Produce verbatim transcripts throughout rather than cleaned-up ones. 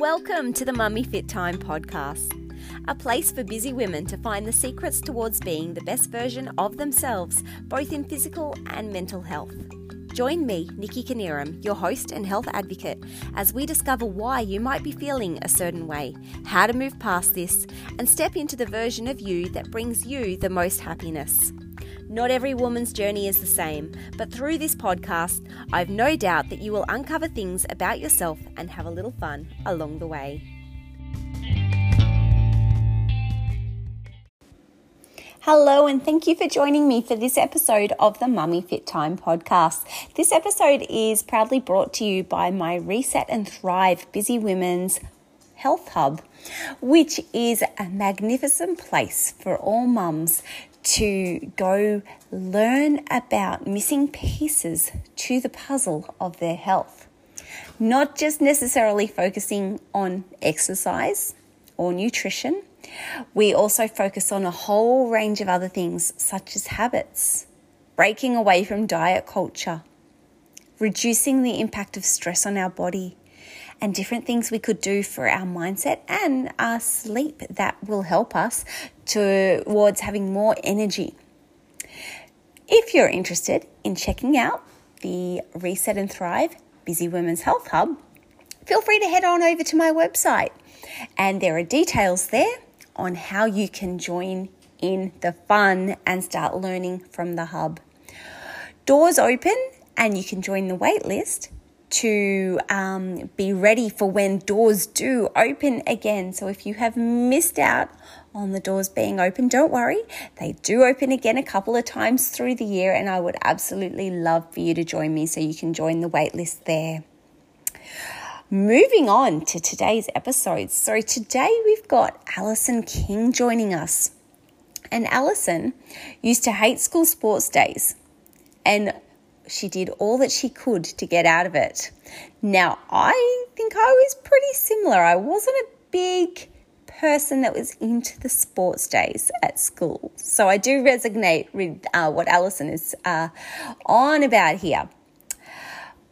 Welcome to the Mummy Fit Time podcast, a place for busy women to find the secrets towards being the best version of themselves, both in physical and mental health. Join me, Nikki Kaniram, your host and health advocate, as we discover why you might be feeling a certain way, how to move past this, and step into the version of you that brings you the most happiness. Not every woman's journey is the same, but through this podcast, I've no doubt that you will uncover things about yourself and have a little fun along the way. Hello, and thank you for joining me for this episode of the Mummy Fit Time podcast. This episode is proudly brought to you by my Reset and Thrive Busy Women's Health Hub, which is a magnificent place for all mums to go learn about missing pieces to the puzzle of their health. Not just necessarily focusing on exercise or nutrition, we also focus on a whole range of other things such as habits, breaking away from diet culture, reducing the impact of stress on our body, and different things we could do for our mindset and our sleep that will help us towards having more energy. If you're interested in checking out the Reset and Thrive Busy Women's Health Hub, feel free to head on over to my website, and there are details there on how you can join in the fun and start learning from the hub. Doors open and you can join the wait list to um, be ready for when doors do open again. So if you have missed out on the doors being open, don't worry. They do open again a couple of times through the year, and I would absolutely love for you to join me so you can join the wait list there. Moving on to today's episode. So today we've got Alison King joining us. And Alison used to hate school sports days, and she did all that she could to get out of it. Now, I think I was pretty similar. I wasn't a big person that was into the sports days at school. So I do resonate with uh, what Alison is uh, on about here.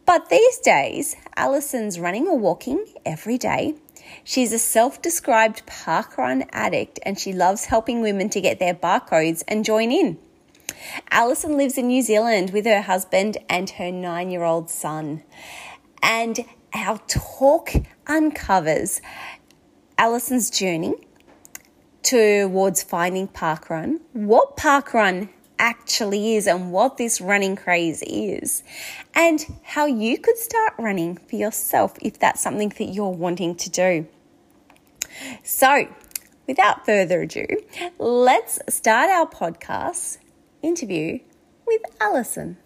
But these days, Alison's running or walking every day. She's a self-described parkrun addict, and she loves helping women to get their barcodes and join in. Alison lives in New Zealand with her husband and her nine-year-old son. And our talk uncovers Alison's journey towards finding parkrun, what parkrun actually is and what this running craze is, and how you could start running for yourself if that's something that you're wanting to do. So, without further ado, let's start our podcast interview with Alison.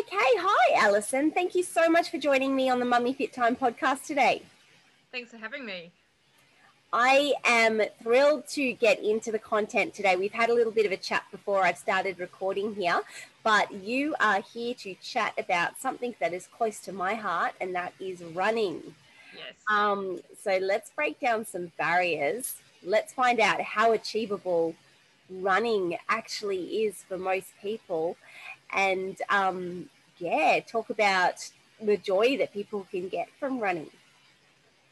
Okay, hi Alison. Thank you so much for joining me on the Mummy Fit Time podcast today. Thanks for having me. I am thrilled to get into the content today. We've had a little bit of a chat before I've started recording here, but you are here to chat about something that is close to my heart, and that is running. Yes. Um, so let's break down some barriers. Let's find out how achievable running actually is for most people. And, um, yeah, talk about the joy that people can get from running.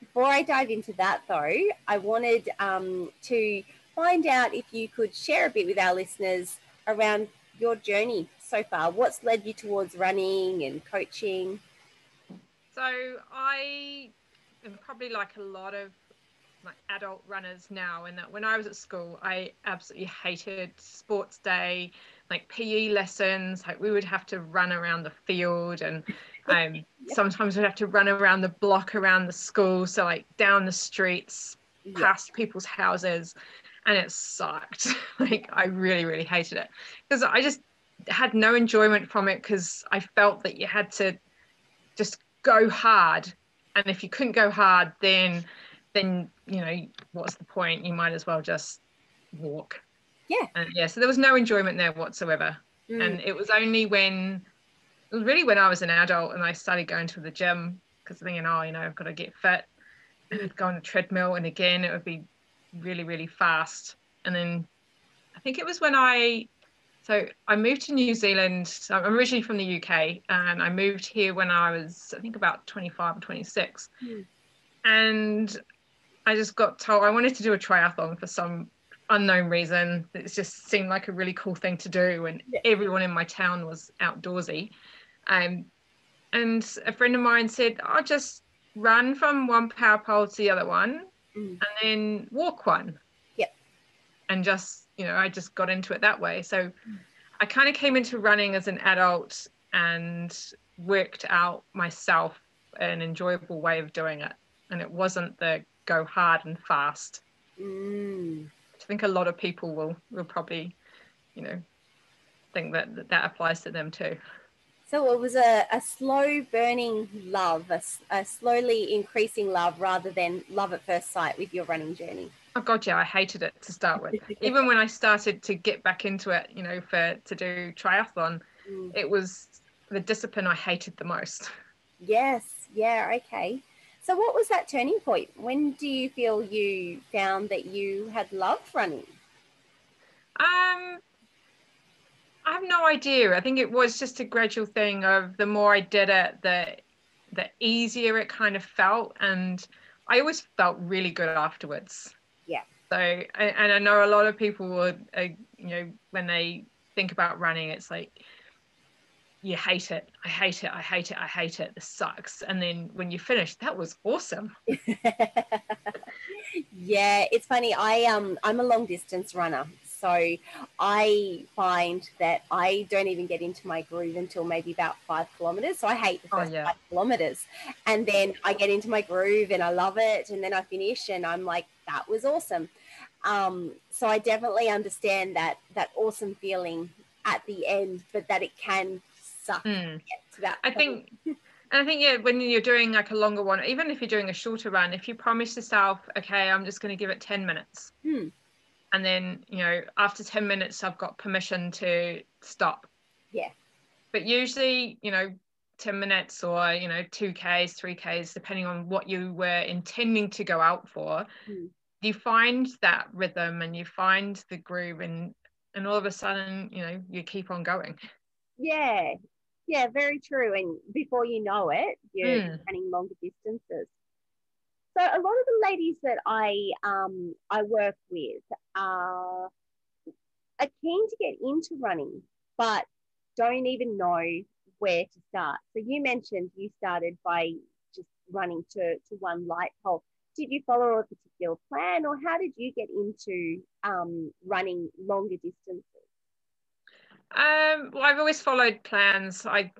Before I dive into that, though, I wanted um, to find out if you could share a bit with our listeners around your journey so far. What's led you towards running and coaching? So I am probably like a lot of like adult runners now, in that when I was at school, I absolutely hated sports day, like P E lessons. Like we would have to run around the field, and um, yep. sometimes we'd have to run around the block around the school. So like down the streets, yep. past people's houses, and it sucked. Like I really, really hated it because I just had no enjoyment from it, because I felt that you had to just go hard. And if you couldn't go hard, then, then, you know, what's the point? You might as well just walk. Yeah. And yeah, so there was no enjoyment there whatsoever. Mm. And it was only when, it was really when I was an adult and I started going to the gym, because thinking, oh, you know, I've got to get fit. And I'd go on a treadmill, and again, it would be really, really fast. And then I think it was when I So I moved to New Zealand. I'm originally from the U K, and I moved here when I was, I think, about twenty-five or twenty-six. Mm. And I just got told I wanted to do a triathlon for some unknown reason. It just seemed like a really cool thing to do, and yeah. everyone in my town was outdoorsy. Um, and a friend of mine said, I'll just run from one power pole to the other one mm. and then walk one. Yeah. And just, you know, I just got into it that way. So mm. I kind of came into running as an adult and worked out myself an enjoyable way of doing it. And it wasn't the go hard and fast. Mm. I think a lot of people will, will probably, you know, think that, that that applies to them too. So it was a, a slow burning love, a, a slowly increasing love rather than love at first sight with your running journey. Oh God, yeah, I hated it to start with. Even when I started to get back into it, you know, for to do triathlon, mm. it was the discipline I hated the most. Yes, yeah, okay. So what was that turning point? When do you feel you found that you had loved running? Um, I have no idea. I think it was just a gradual thing of the more I did it, the, the easier it kind of felt. And I always felt really good afterwards. Yeah. So, and I know a lot of people would, uh, you know, when they think about running, it's like, you hate it, I hate it, I hate it, I hate it, this sucks. And then when you finish, that was awesome. Yeah, it's funny. I um I'm a long distance runner, so I find that I don't even get into my groove until maybe about five kilometers. So I hate the first oh, yeah. five kilometers. And then I get into my groove and I love it. And then I finish and I'm like, that was awesome. Um, so I definitely understand that that awesome feeling at the end, but that it can Mm. That I think and I think yeah when you're doing like a longer one, even if you're doing a shorter run, if you promise yourself, okay, I'm just going to give it ten minutes mm. and then, you know, after ten minutes I've got permission to stop. Yeah, but usually, you know, ten minutes or, you know, two Ks three Ks, depending on what you were intending to go out for, mm. you find that rhythm and you find the groove, and and all of a sudden, you know, you keep on going. Yeah, yeah, very true. And before you know it, you're mm. running longer distances. So a lot of the ladies that I um I work with are, are keen to get into running, but don't even know where to start. So you mentioned you started by just running to, to one light pole. Did you follow a particular plan, or how did you get into um, running longer distances? Um, well, I've always followed plans. I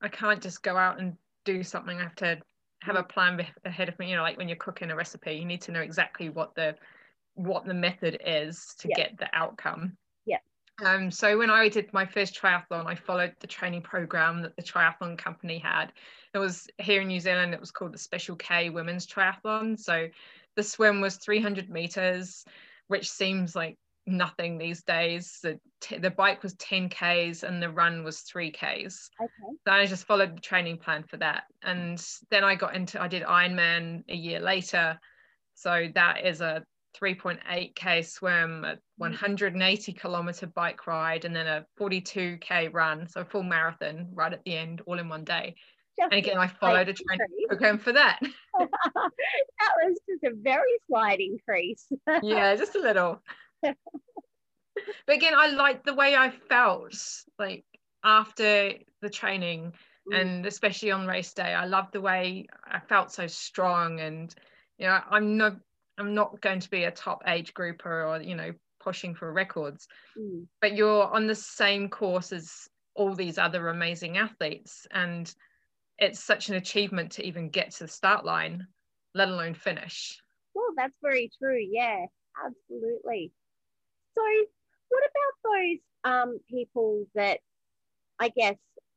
I can't just go out and do something. I have to have a plan ahead of me. You know, like when you're cooking a recipe, you need to know exactly what the what the method is to yeah. get the outcome. Yeah. Um. So when I did my first triathlon, I followed the training program that the triathlon company had. It was here in New Zealand. It was called the Special K Women's Triathlon. So the swim was three hundred meters, which seems like nothing these days. The, t- the bike was ten Ks and the run was three Ks. Okay. So I just followed the training plan for that. And then I got into, I did Ironman a year later. So that is a three point eight K swim, a one hundred eighty kilometer bike ride, and then a forty-two K run. So a full marathon right at the end, all in one day. Just and again, I followed a training increase. program for that. That was just a very slight increase. Yeah, just a little. But again, I liked the way I felt like after the training, mm. and especially on race day, I loved the way I felt so strong. And, you know, I'm not I'm not going to be a top age grouper or, you know, pushing for records, mm. but you're on the same course as all these other amazing athletes, and it's such an achievement to even get to the start line, let alone finish. Well, that's very true. Yeah, absolutely. So what about those um, people that I guess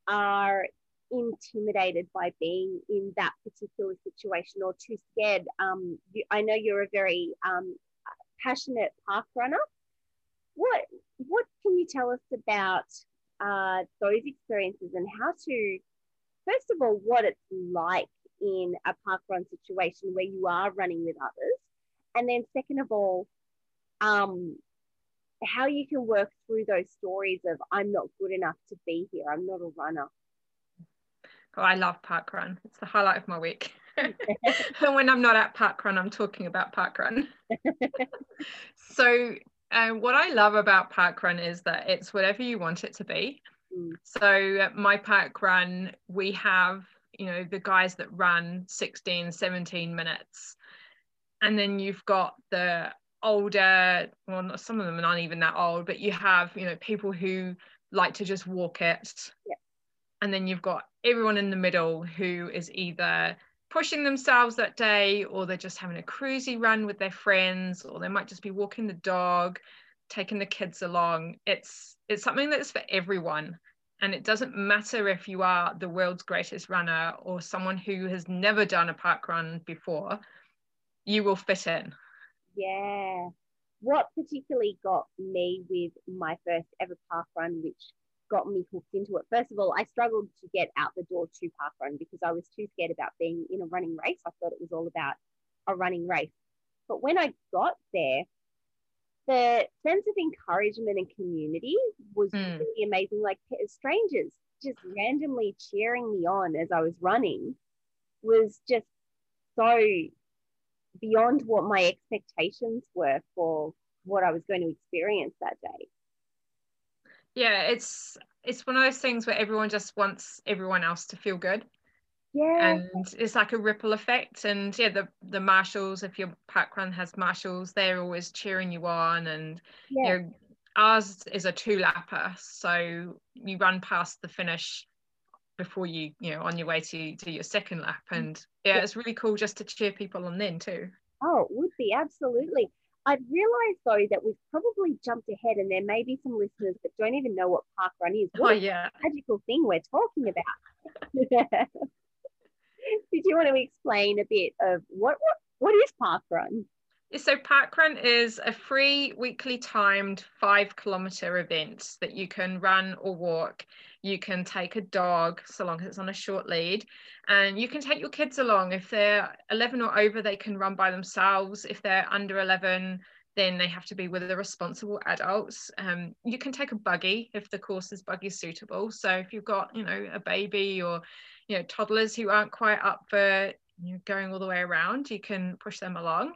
are intimidated by being in that particular situation, or too scared? Um, you, I know you're a very um, passionate park runner. What, what can you tell us about uh, those experiences, and how to, first of all, what it's like in a park run situation where you are running with others? And then second of all, um, how you can work through those stories of I'm not good enough to be here, I'm not a runner. Oh, I love parkrun. It's the highlight of my week. And when I'm not at parkrun, I'm talking about parkrun. So uh, what I love about parkrun is that it's whatever you want it to be. Mm. So at my parkrun, we have, you know, the guys that run sixteen, seventeen minutes. And then you've got the older, well, not, some of them are not even that old, but you have, you know, people who like to just walk it. Yeah. And then you've got everyone in the middle who is either pushing themselves that day, or they're just having a cruisy run with their friends, or they might just be walking the dog, taking the kids along. It's it's something that's for everyone. And it doesn't matter if you are the world's greatest runner or someone who has never done a park run before, you will fit in. Yeah. What particularly got me with my first ever park run, which got me hooked into it. First of all, I struggled to get out the door to parkrun because I was too scared about being in a running race. I thought it was all about a running race. But when I got there, the sense of encouragement and community was mm. really amazing. Like strangers just randomly cheering me on as I was running was just so beyond what my expectations were for what I was going to experience that day. Yeah, it's it's one of those things where everyone just wants everyone else to feel good. Yeah. And it's like a ripple effect. And yeah, the, the marshals, if your parkrun has marshals, they're always cheering you on. And yeah. you know, ours is a two-lapper. So you run past the finish before you, you know, on your way to do your second lap. And yeah, yeah, it's really cool just to cheer people on then too. Oh, it would be, absolutely. I've realised, though, that we've probably jumped ahead, and there may be some listeners that don't even know what parkrun is. What oh, yeah. a magical thing we're talking about. Did you want to explain a bit of what what, what is parkrun? So parkrun is a free, weekly timed five-kilometre event that you can run or walk. You can take a dog, so long as it's on a short lead, and you can take your kids along. If they're eleven or over, they can run by themselves. If they're under eleven, then they have to be with the responsible adults. Um, you can take a buggy if the course is buggy suitable. So if you've got, you know, a baby or, you know, toddlers who aren't quite up for you're going all the way around, you can push them along.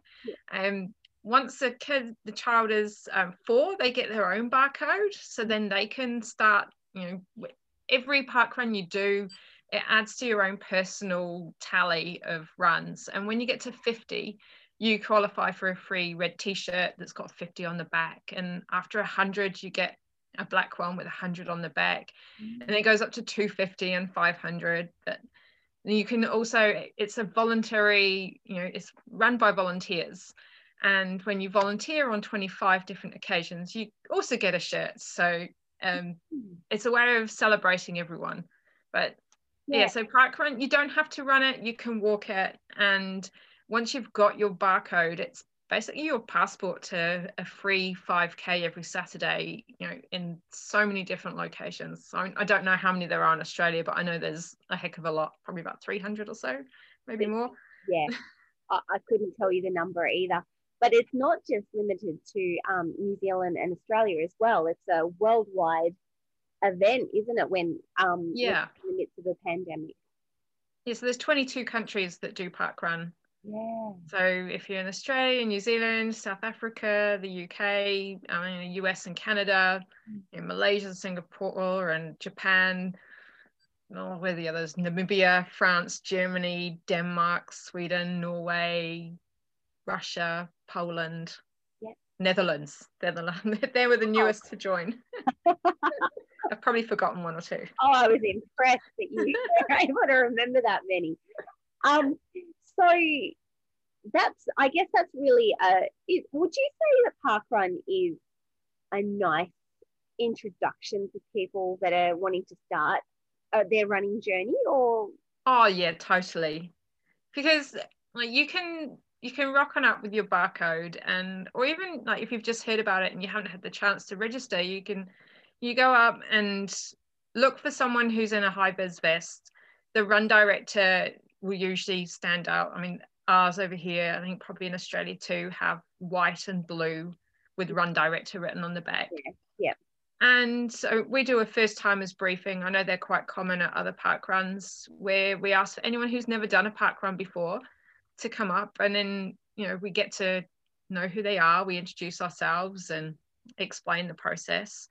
And yeah. um, once the kid the child is um, four, they get their own barcode, so then they can start, you know, every park run you do, it adds to your own personal tally of runs. And when you get to fifty, you qualify for a free red t-shirt that's got fifty on the back, and after one hundred you get a black one with one hundred on the back. Mm-hmm. And it goes up to two fifty and five hundred. But you can also, it's a voluntary, you know, it's run by volunteers. And when you volunteer on twenty-five different occasions, you also get a shirt. So um, it's a way of celebrating everyone. But yeah, yeah so parkrun, you don't have to run it, you can walk it. And once you've got your barcode, it's basically your passport to a free five K every Saturday, you know, in so many different locations. I mean, I don't know how many there are in Australia, but I know there's a heck of a lot, probably about three hundred or so, maybe more. Yeah, I, I couldn't tell you the number either. But it's not just limited to um, New Zealand and Australia as well. It's a worldwide event, isn't it, when um, yeah. in the midst of a pandemic? Yeah, so there's twenty-two countries that do parkrun. Yeah. So if you're in Australia, New Zealand, South Africa, the U K, I mean, U S and Canada, in Malaysia, Singapore, and Japan, oh, where are the others? Namibia, France, Germany, Denmark, Sweden, Norway, Russia, Poland, yeah. Netherlands. They're the they were the newest oh. to join. I've probably forgotten one or two. Oh, I was impressed that you were able to remember that many. Um. So that's, I guess that's really, a, is, would you say that parkrun is a nice introduction for people that are wanting to start uh, their running journey? Or? Oh yeah, totally. Because like you can, you can rock on up with your barcode, and, or even like if you've just heard about it and you haven't had the chance to register, you can, you go up and look for someone who's in a high vis vest. The run director will usually stand out. I mean, ours over here, I think probably in Australia too, have white and blue with run director written on the back. Yeah. yeah. And so we do a first timers briefing. I know they're quite common at other park runs, where we ask anyone who's never done a park run before to come up, and then, you know, we get to know who they are. We introduce ourselves and explain the process.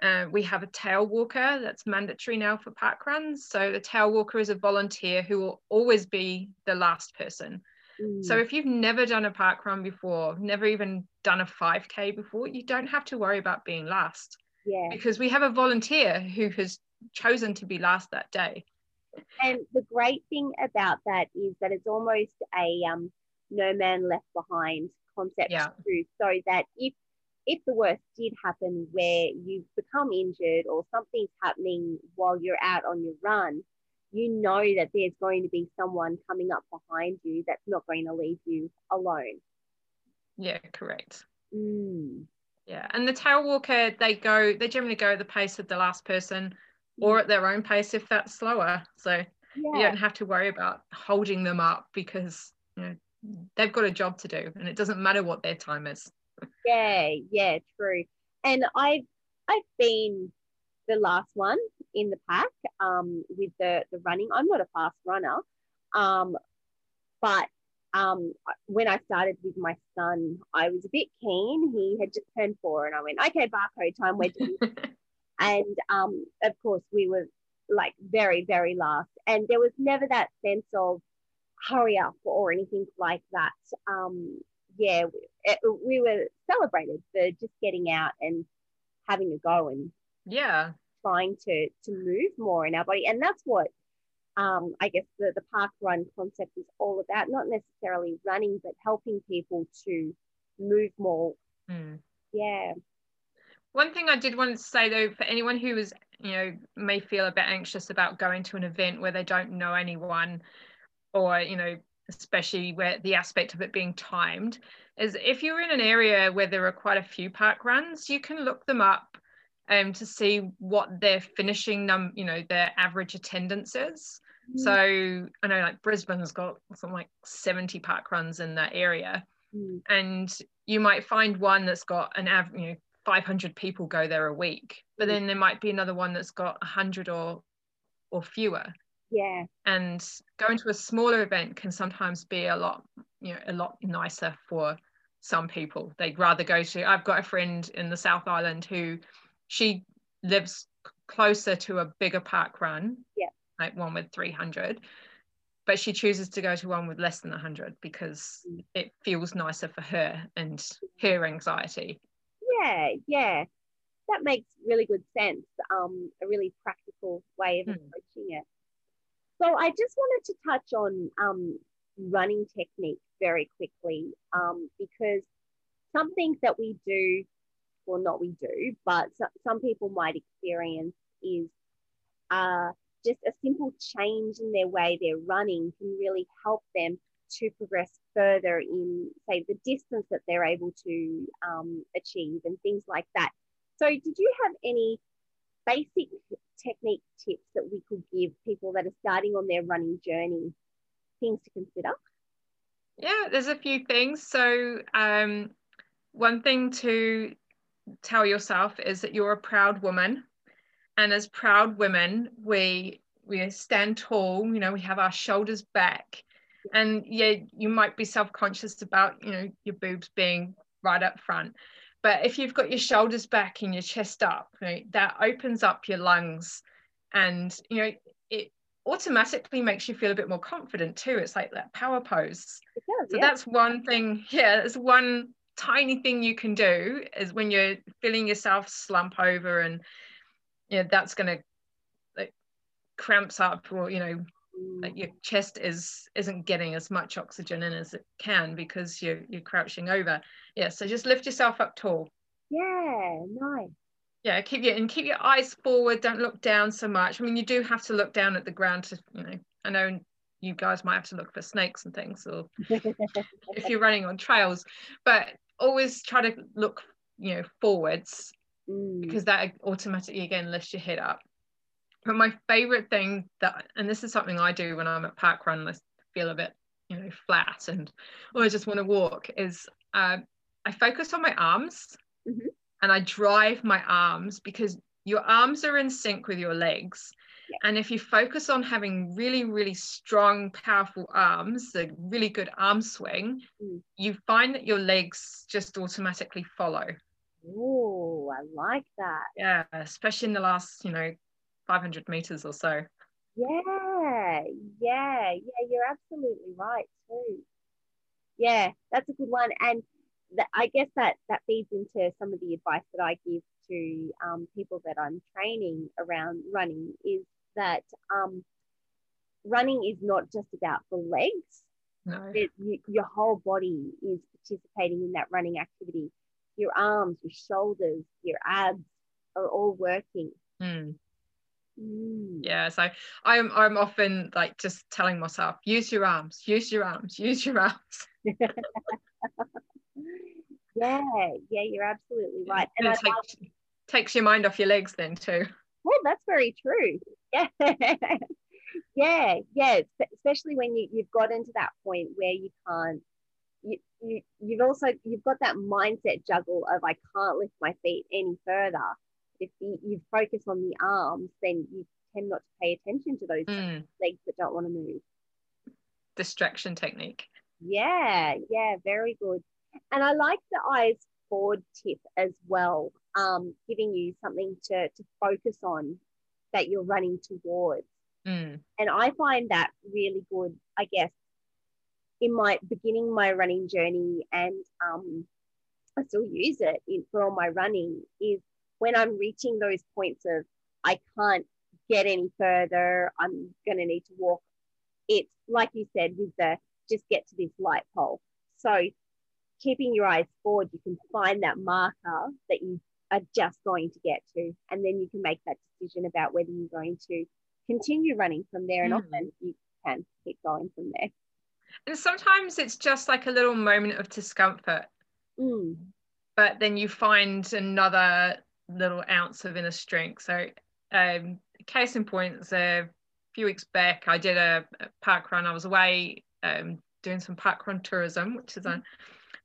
Uh, we have a tail walker that's mandatory now for park runs. So the tail walker is a volunteer who will always be the last person. Mm. So if you've never done a park run before, never even done a five K before, you don't have to worry about being last. Yeah. Because we have a volunteer who has chosen to be last that day. And the great thing about that is that it's almost a um, no man left behind concept yeah. too, so that if if the worst did happen, where you become injured or something's happening while you're out on your run, you know that there's going to be someone coming up behind you that's not going to leave you alone. Yeah, correct. Mm. Yeah, and the tail walker, they go, they generally go at the pace of the last person or at their own pace if that's slower. So yeah. you don't have to worry about holding them up, because, you know, they've got a job to do and it doesn't matter what their time is. Yeah, yeah, true. And I've I've been the last one in the pack um, with the, the running. I'm not a fast runner, um, but um, when I started with my son, I was a bit keen. He had just turned four and I went, okay, barcode time, we're doing it. And um, of course we were like very, very last. And there was never that sense of hurry up or anything like that. Um, yeah, we, we were celebrated for just getting out and having a go and yeah, trying to to move more in our body. And that's what um, I guess the, the park run concept is all about, not necessarily running, but helping people to move more. Mm. Yeah. One thing I did want to say though, for anyone who is, you know, may feel a bit anxious about going to an event where they don't know anyone, or, you know, especially where the aspect of it being timed, is if you're in an area where there are quite a few park runs, you can look them up um, to see what their finishing num, you know, their average attendance is. Mm. So I know like Brisbane's got something like seventy park runs in that area. Mm. And you might find one that's got an average, you know, five hundred people go there a week, but then there might be another one that's got one hundred or or fewer. Yeah. And going to a smaller event can sometimes be a lot, you know, a lot nicer for some people. They'd rather go to, I've got a friend in the South Island who, she lives closer to a bigger park run, yeah, like one with three hundred, but she chooses to go to one with less than one hundred because mm. it feels nicer for her and her anxiety. Yeah, yeah. That makes really good sense, um, a really practical way of mm. approaching it. So I just wanted to touch on um, running technique very quickly, um, because something that we do, well, not we do, but so, some people might experience is uh, just a simple change in their way they're running can really help them to progress further in, say, the distance that they're able to um, achieve and things like that. So did you have any basic technique tips that we could give people that are starting on their running journey, things to consider? Yeah, there's a few things. So um, one thing to tell yourself is that you're a proud woman, and as proud women, we we stand tall, you know, we have our shoulders back, and yeah, you might be self-conscious about, you know, your boobs being right up front. But if you've got your shoulders back and your chest up, you know, that opens up your lungs, and, you know, it automatically makes you feel a bit more confident too. It's like that power pose. It does, so yeah. That's one thing. Yeah, that's one tiny thing you can do, is when you're feeling yourself slump over and, you know, that's going to like cramps up, or, you know, like your chest is isn't getting as much oxygen in as it can because you're you're crouching over. Yeah, so just lift yourself up tall. Yeah, nice. Yeah, keep your and keep your eyes forward. Don't look down so much. I mean, you do have to look down at the ground to, you know, I know you guys might have to look for snakes and things, or if you're running on trails, but always try to look, you know, forwards, mm. because that automatically again lifts your head up. But my favorite thing that, and this is something I do when I'm at park run, I feel a bit, you know, flat and, or I just want to walk, is uh, I focus on my arms mm-hmm. and I drive my arms, because your arms are in sync with your legs. Yeah. And if you focus on having really, really strong, powerful arms, a really good arm swing, mm. you find that your legs just automatically follow. Oh, I like that. Yeah, especially in the last, you know, five hundred meters or so. Yeah, yeah, yeah, you're absolutely right too. Yeah, that's a good one. And that, I guess that, that feeds into some of the advice that I give to um, people that I'm training around running, is that um, running is not just about the legs. No. It, you, your whole body is participating in that running activity. Your arms, your shoulders, your abs are all working. Mm. Mm. Yeah, so I'm I'm often like just telling myself, use your arms, use your arms, use your arms. Yeah, yeah, you're absolutely right. And, and it takes, love... takes your mind off your legs then too. Well, that's very true. Yeah, yeah, yeah. Especially when you you've gotten to that point where you can't. You, you you've also you've got that mindset juggle of I can't lift my feet any further. If you, you focus on the arms, then you tend not to pay attention to those mm. legs that don't want to move. Distraction technique. Yeah, yeah, very good. And I like the eyes forward tip as well, um, giving you something to, to focus on that you're running towards. Mm. And I find that really good, I guess, in my beginning my running journey, and um, I still use it in, for all my running, is when I'm reaching those points of I can't get any further, I'm going to need to walk. It's like you said with the just get to this light pole. So keeping your eyes forward, you can find that marker that you are just going to get to, and then you can make that decision about whether you're going to continue running from there, and mm. often you can keep going from there. And sometimes it's just like a little moment of discomfort, mm. but then you find another little ounce of inner strength. So um case in point is a few weeks back I did a, a park run. I was away um doing some park run tourism, which is a,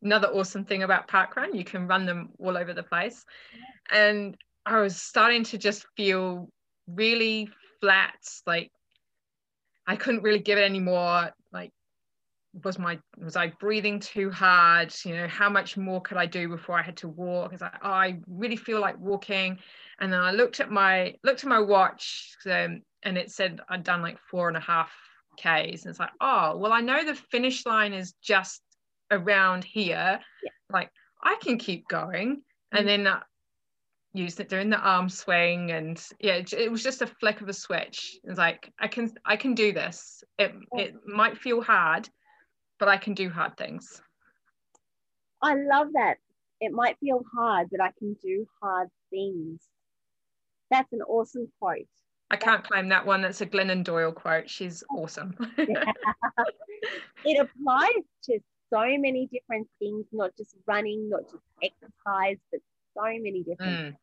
another awesome thing about park run. You can run them all over the place, and I was starting to just feel really flat, like I couldn't really give it anymore. Like was my was I breathing too hard? You know, how much more could I do before I had to walk? It's like, oh, I really feel like walking. And then I looked at my looked at my watch, um, and it said I'd done like four and a half Ks. And it's like, oh, well, I know the finish line is just around here. Yeah. Like I can keep going. Mm-hmm. And then uh, used it doing the arm swing, and yeah, it, it was just a flick of a switch. It's like I can I can do this. It yeah. it might feel hard, but I can do hard things. I love that. It might feel hard, but I can do hard things. That's an awesome quote. I can't That's... claim that one. That's a Glennon Doyle quote. She's awesome. Yeah. It applies to so many different things, not just running, not just exercise, but so many different mm.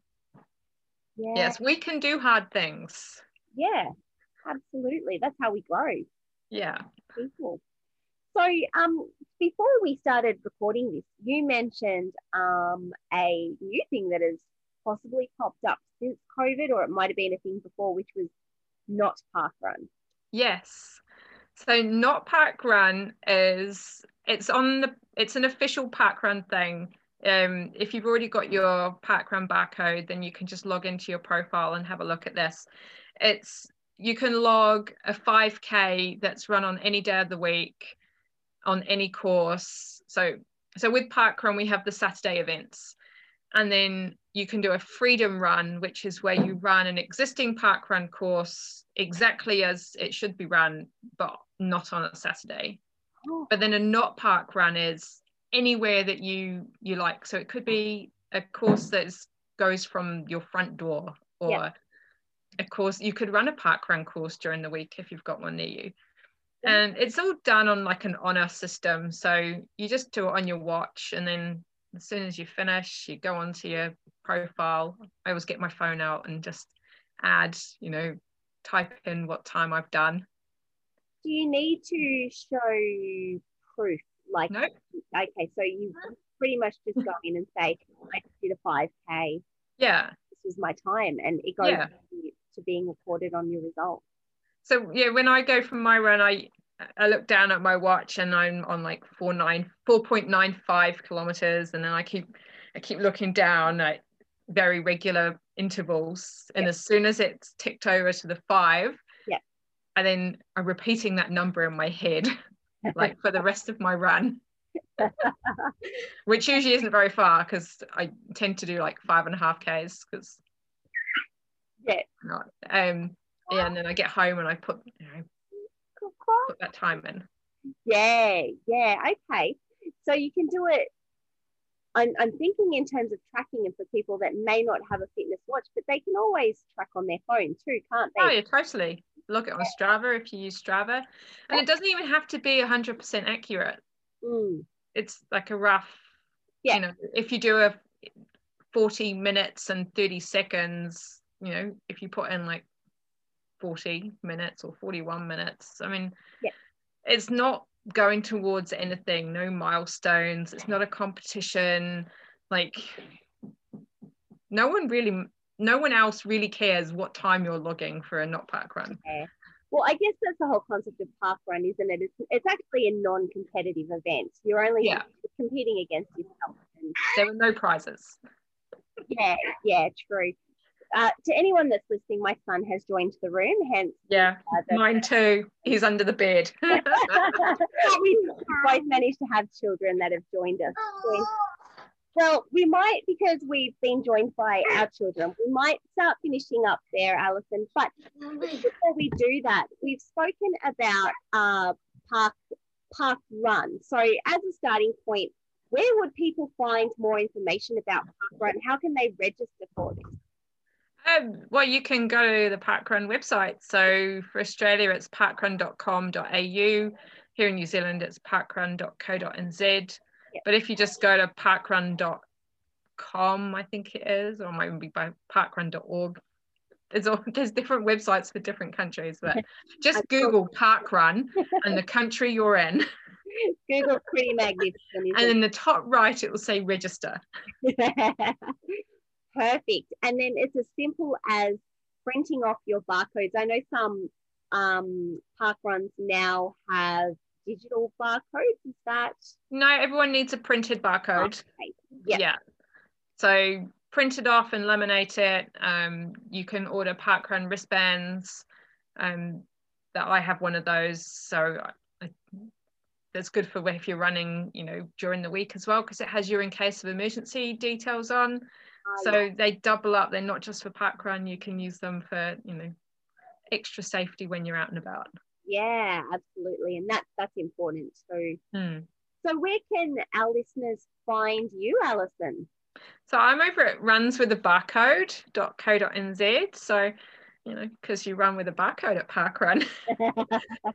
yeah. Yes, we can do hard things. Yeah, absolutely. That's how we grow. Yeah. People. So um, before we started recording this, you mentioned um, a new thing that has possibly popped up since COVID, or it might have been a thing before, which was Not Park Run. Yes. So Not Park Run is, it's on the, it's an official park run thing. Um, if you've already got your park run barcode, then you can just log into your profile and have a look at this. It's, you can log a five K that's run on any day of the week, on any course. So so with parkrun we have the Saturday events, and then you can do a freedom run, which is where you run an existing parkrun course exactly as it should be run, but not on a Saturday. But then a not park run is anywhere that you you like. So it could be a course that goes from your front door, or yep. a course you could run a parkrun course during the week if you've got one near you. And it's all done on like an honor system. So you just do it on your watch, and then as soon as you finish, you go onto your profile. I always get my phone out and just add, you know, type in what time I've done. Do you need to show proof? Like, no. Okay, so you pretty much just go in and say, I did a five K. Yeah. This was my time. And it goes yeah. to being recorded on your results. So, yeah, when I go from my run, I I look down at my watch and I'm on like four point nine five kilometers. And then I keep I keep looking down at very regular intervals. And yep. as soon as it's ticked over to the five, yeah, and then I'm repeating that number in my head, like for the rest of my run, which usually isn't very far because I tend to do like five and a half Ks because yeah. not um yeah, and then I get home and I put you know put that time in. Yeah, yeah, okay. So you can do it. I'm, I'm thinking in terms of tracking, and for people that may not have a fitness watch, but they can always track on their phone too, can't they? Oh, yeah, totally. Look it on Strava if you use Strava. And it doesn't even have to be one hundred percent accurate. Mm. It's like a rough, yeah. you know, if you do a forty minutes and thirty seconds, you know, if you put in like forty minutes or forty-one minutes, I mean, yeah. it's not going towards anything, no milestones, it's not a competition, like no one really no one else really cares what time you're logging for a not park run. Okay. Well, I guess that's the whole concept of park run, isn't it? It's, it's actually a non-competitive event. You're only yeah. competing against yourself. And there were no prizes. yeah, yeah, true. Uh, to anyone that's listening, my son has joined the room, hence yeah uh, the, mine too, he's under the bed. We've both managed to have children that have joined us. Well, we might, because we've been joined by our children, we might start finishing up there, Alison, but before we do that, we've spoken about uh park park run. So as a starting point, where would people find more information about park run? How can they register for this? Um, well, you can go to the Parkrun website. So for Australia, it's parkrun dot com dot a u. Here in New Zealand, it's parkrun dot co dot n z. Yep. But if you just go to parkrun dot com, I think it is, or it might be by parkrun dot org. There's, all, there's different websites for different countries, but just Google Parkrun and the country you're in. Google's pretty magnificent. And in the top right, it will say register. Perfect. And then it's as simple as printing off your barcodes. I know some um, park runs now have digital barcodes. Is that? No, everyone needs a printed barcode. Okay. Yep. Yeah. So print it off and laminate it. Um, you can order park run wristbands. Um, that I have one of those. So I, I, that's good for if you're running, you know, during the week as well, because it has your in case of emergency details on. So yeah. they double up. They're not just for park run. You can use them for, you know, extra safety when you're out and about. Yeah, absolutely. And that's that's important too. Mm. So where can our listeners find you, Alison? So I'm over at runs with a barcode dot co dot n z. So, you know, because you run with a barcode at park run.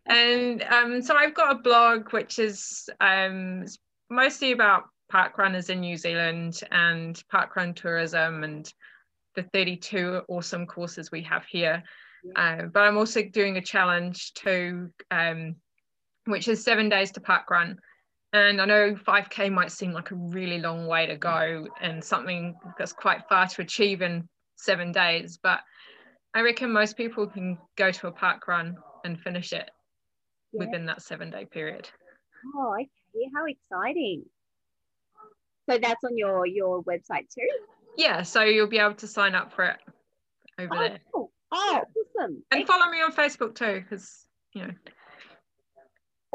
And um, so I've got a blog, which is um, mostly about park runners in New Zealand and park run tourism and the thirty-two awesome courses we have here. Yeah. Um, but I'm also doing a challenge too, um, which is seven days to park run. And I know five K might seem like a really long way to go and something that's quite far to achieve in seven days. But I reckon most people can go to a park run and finish it yeah. within that seven day period. Oh, okay. How exciting. So that's on your, your website too? Yeah, so you'll be able to sign up for it over oh, there. Cool. Oh, awesome. And Excellent. Follow me on Facebook too, because, you know.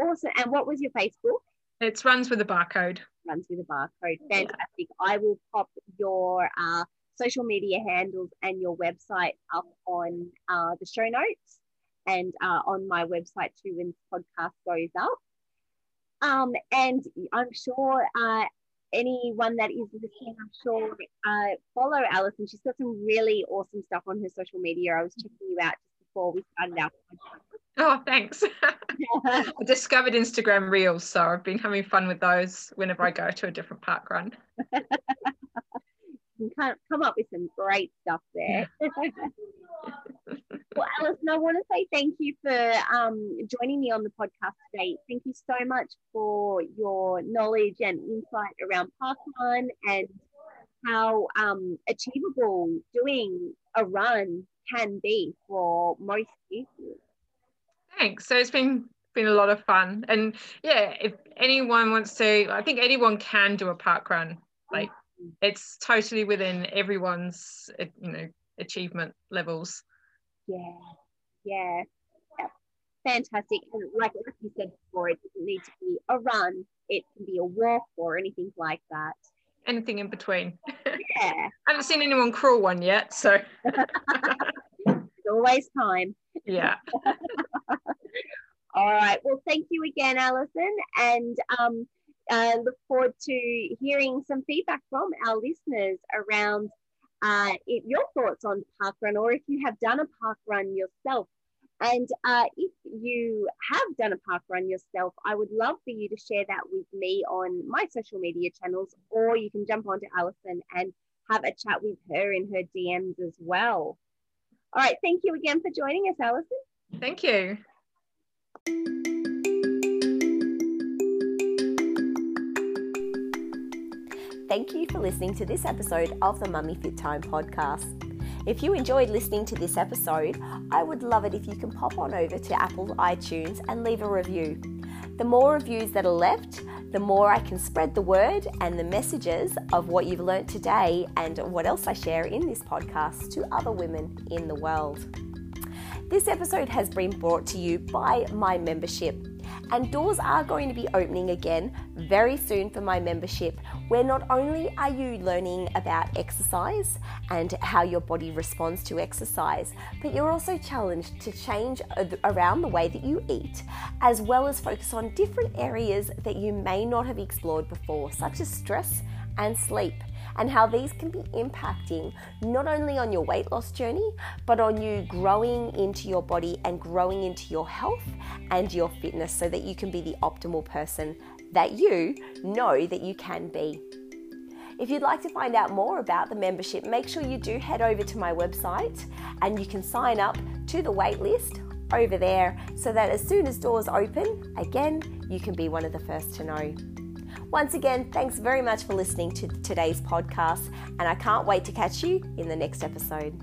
Awesome. And what was your Facebook? It's Runs With A Barcode. Runs With A Barcode. Fantastic. Yeah. I will pop your uh, social media handles and your website up on uh, the show notes and uh, on my website too when the podcast goes up. Um, and I'm sure... Uh, anyone that is listening, I'm sure, uh, follow Alison. She's got some really awesome stuff on her social media. I was checking you out just before we started our podcast. Oh, thanks. I discovered Instagram Reels, so I've been having fun with those whenever I go to a different park run. You can come up with some great stuff there. Well, Alison, I want to say thank you for um, joining me on the podcast today. Thank you so much for your knowledge and insight around Parkrun and how um, achievable doing a run can be for most people. Thanks. So it's been been a lot of fun. And yeah, if anyone wants to, I think anyone can do a Parkrun. Like, it's totally within everyone's, you know, achievement levels. Yeah, yeah, yeah, fantastic. And like, like you said before, it doesn't need to be a run. It can be a walk or anything like that. Anything in between. Yeah. I haven't seen anyone crawl one yet, so. There's always time. Yeah. All right. Well, thank you again, Alison, and um, uh, look forward to hearing some feedback from our listeners around Uh, if your thoughts on Parkrun, or if you have done a Parkrun yourself. And uh, if you have done a Parkrun yourself, I would love for you to share that with me on my social media channels, or you can jump onto Alison and have a chat with her in her D Ms as well. All right, thank you again for joining us, Alison. Thank you. Thank you for listening to this episode of the Mummy Fit Time podcast. If you enjoyed listening to this episode, I would love it if you can pop on over to Apple iTunes and leave a review. The more reviews that are left, the more I can spread the word and the messages of what you've learnt today and what else I share in this podcast to other women in the world. This episode has been brought to you by my membership. And doors are going to be opening again very soon for my membership, where not only are you learning about exercise and how your body responds to exercise, but you're also challenged to change around the way that you eat, as well as focus on different areas that you may not have explored before, such as stress and sleep, and how these can be impacting not only on your weight loss journey, but on you growing into your body and growing into your health and your fitness, so that you can be the optimal person that you know that you can be. If you'd like to find out more about the membership, make sure you do head over to my website and you can sign up to the wait list over there, so that as soon as doors open, again, you can be one of the first to know. Once again, thanks very much for listening to today's podcast, and I can't wait to catch you in the next episode.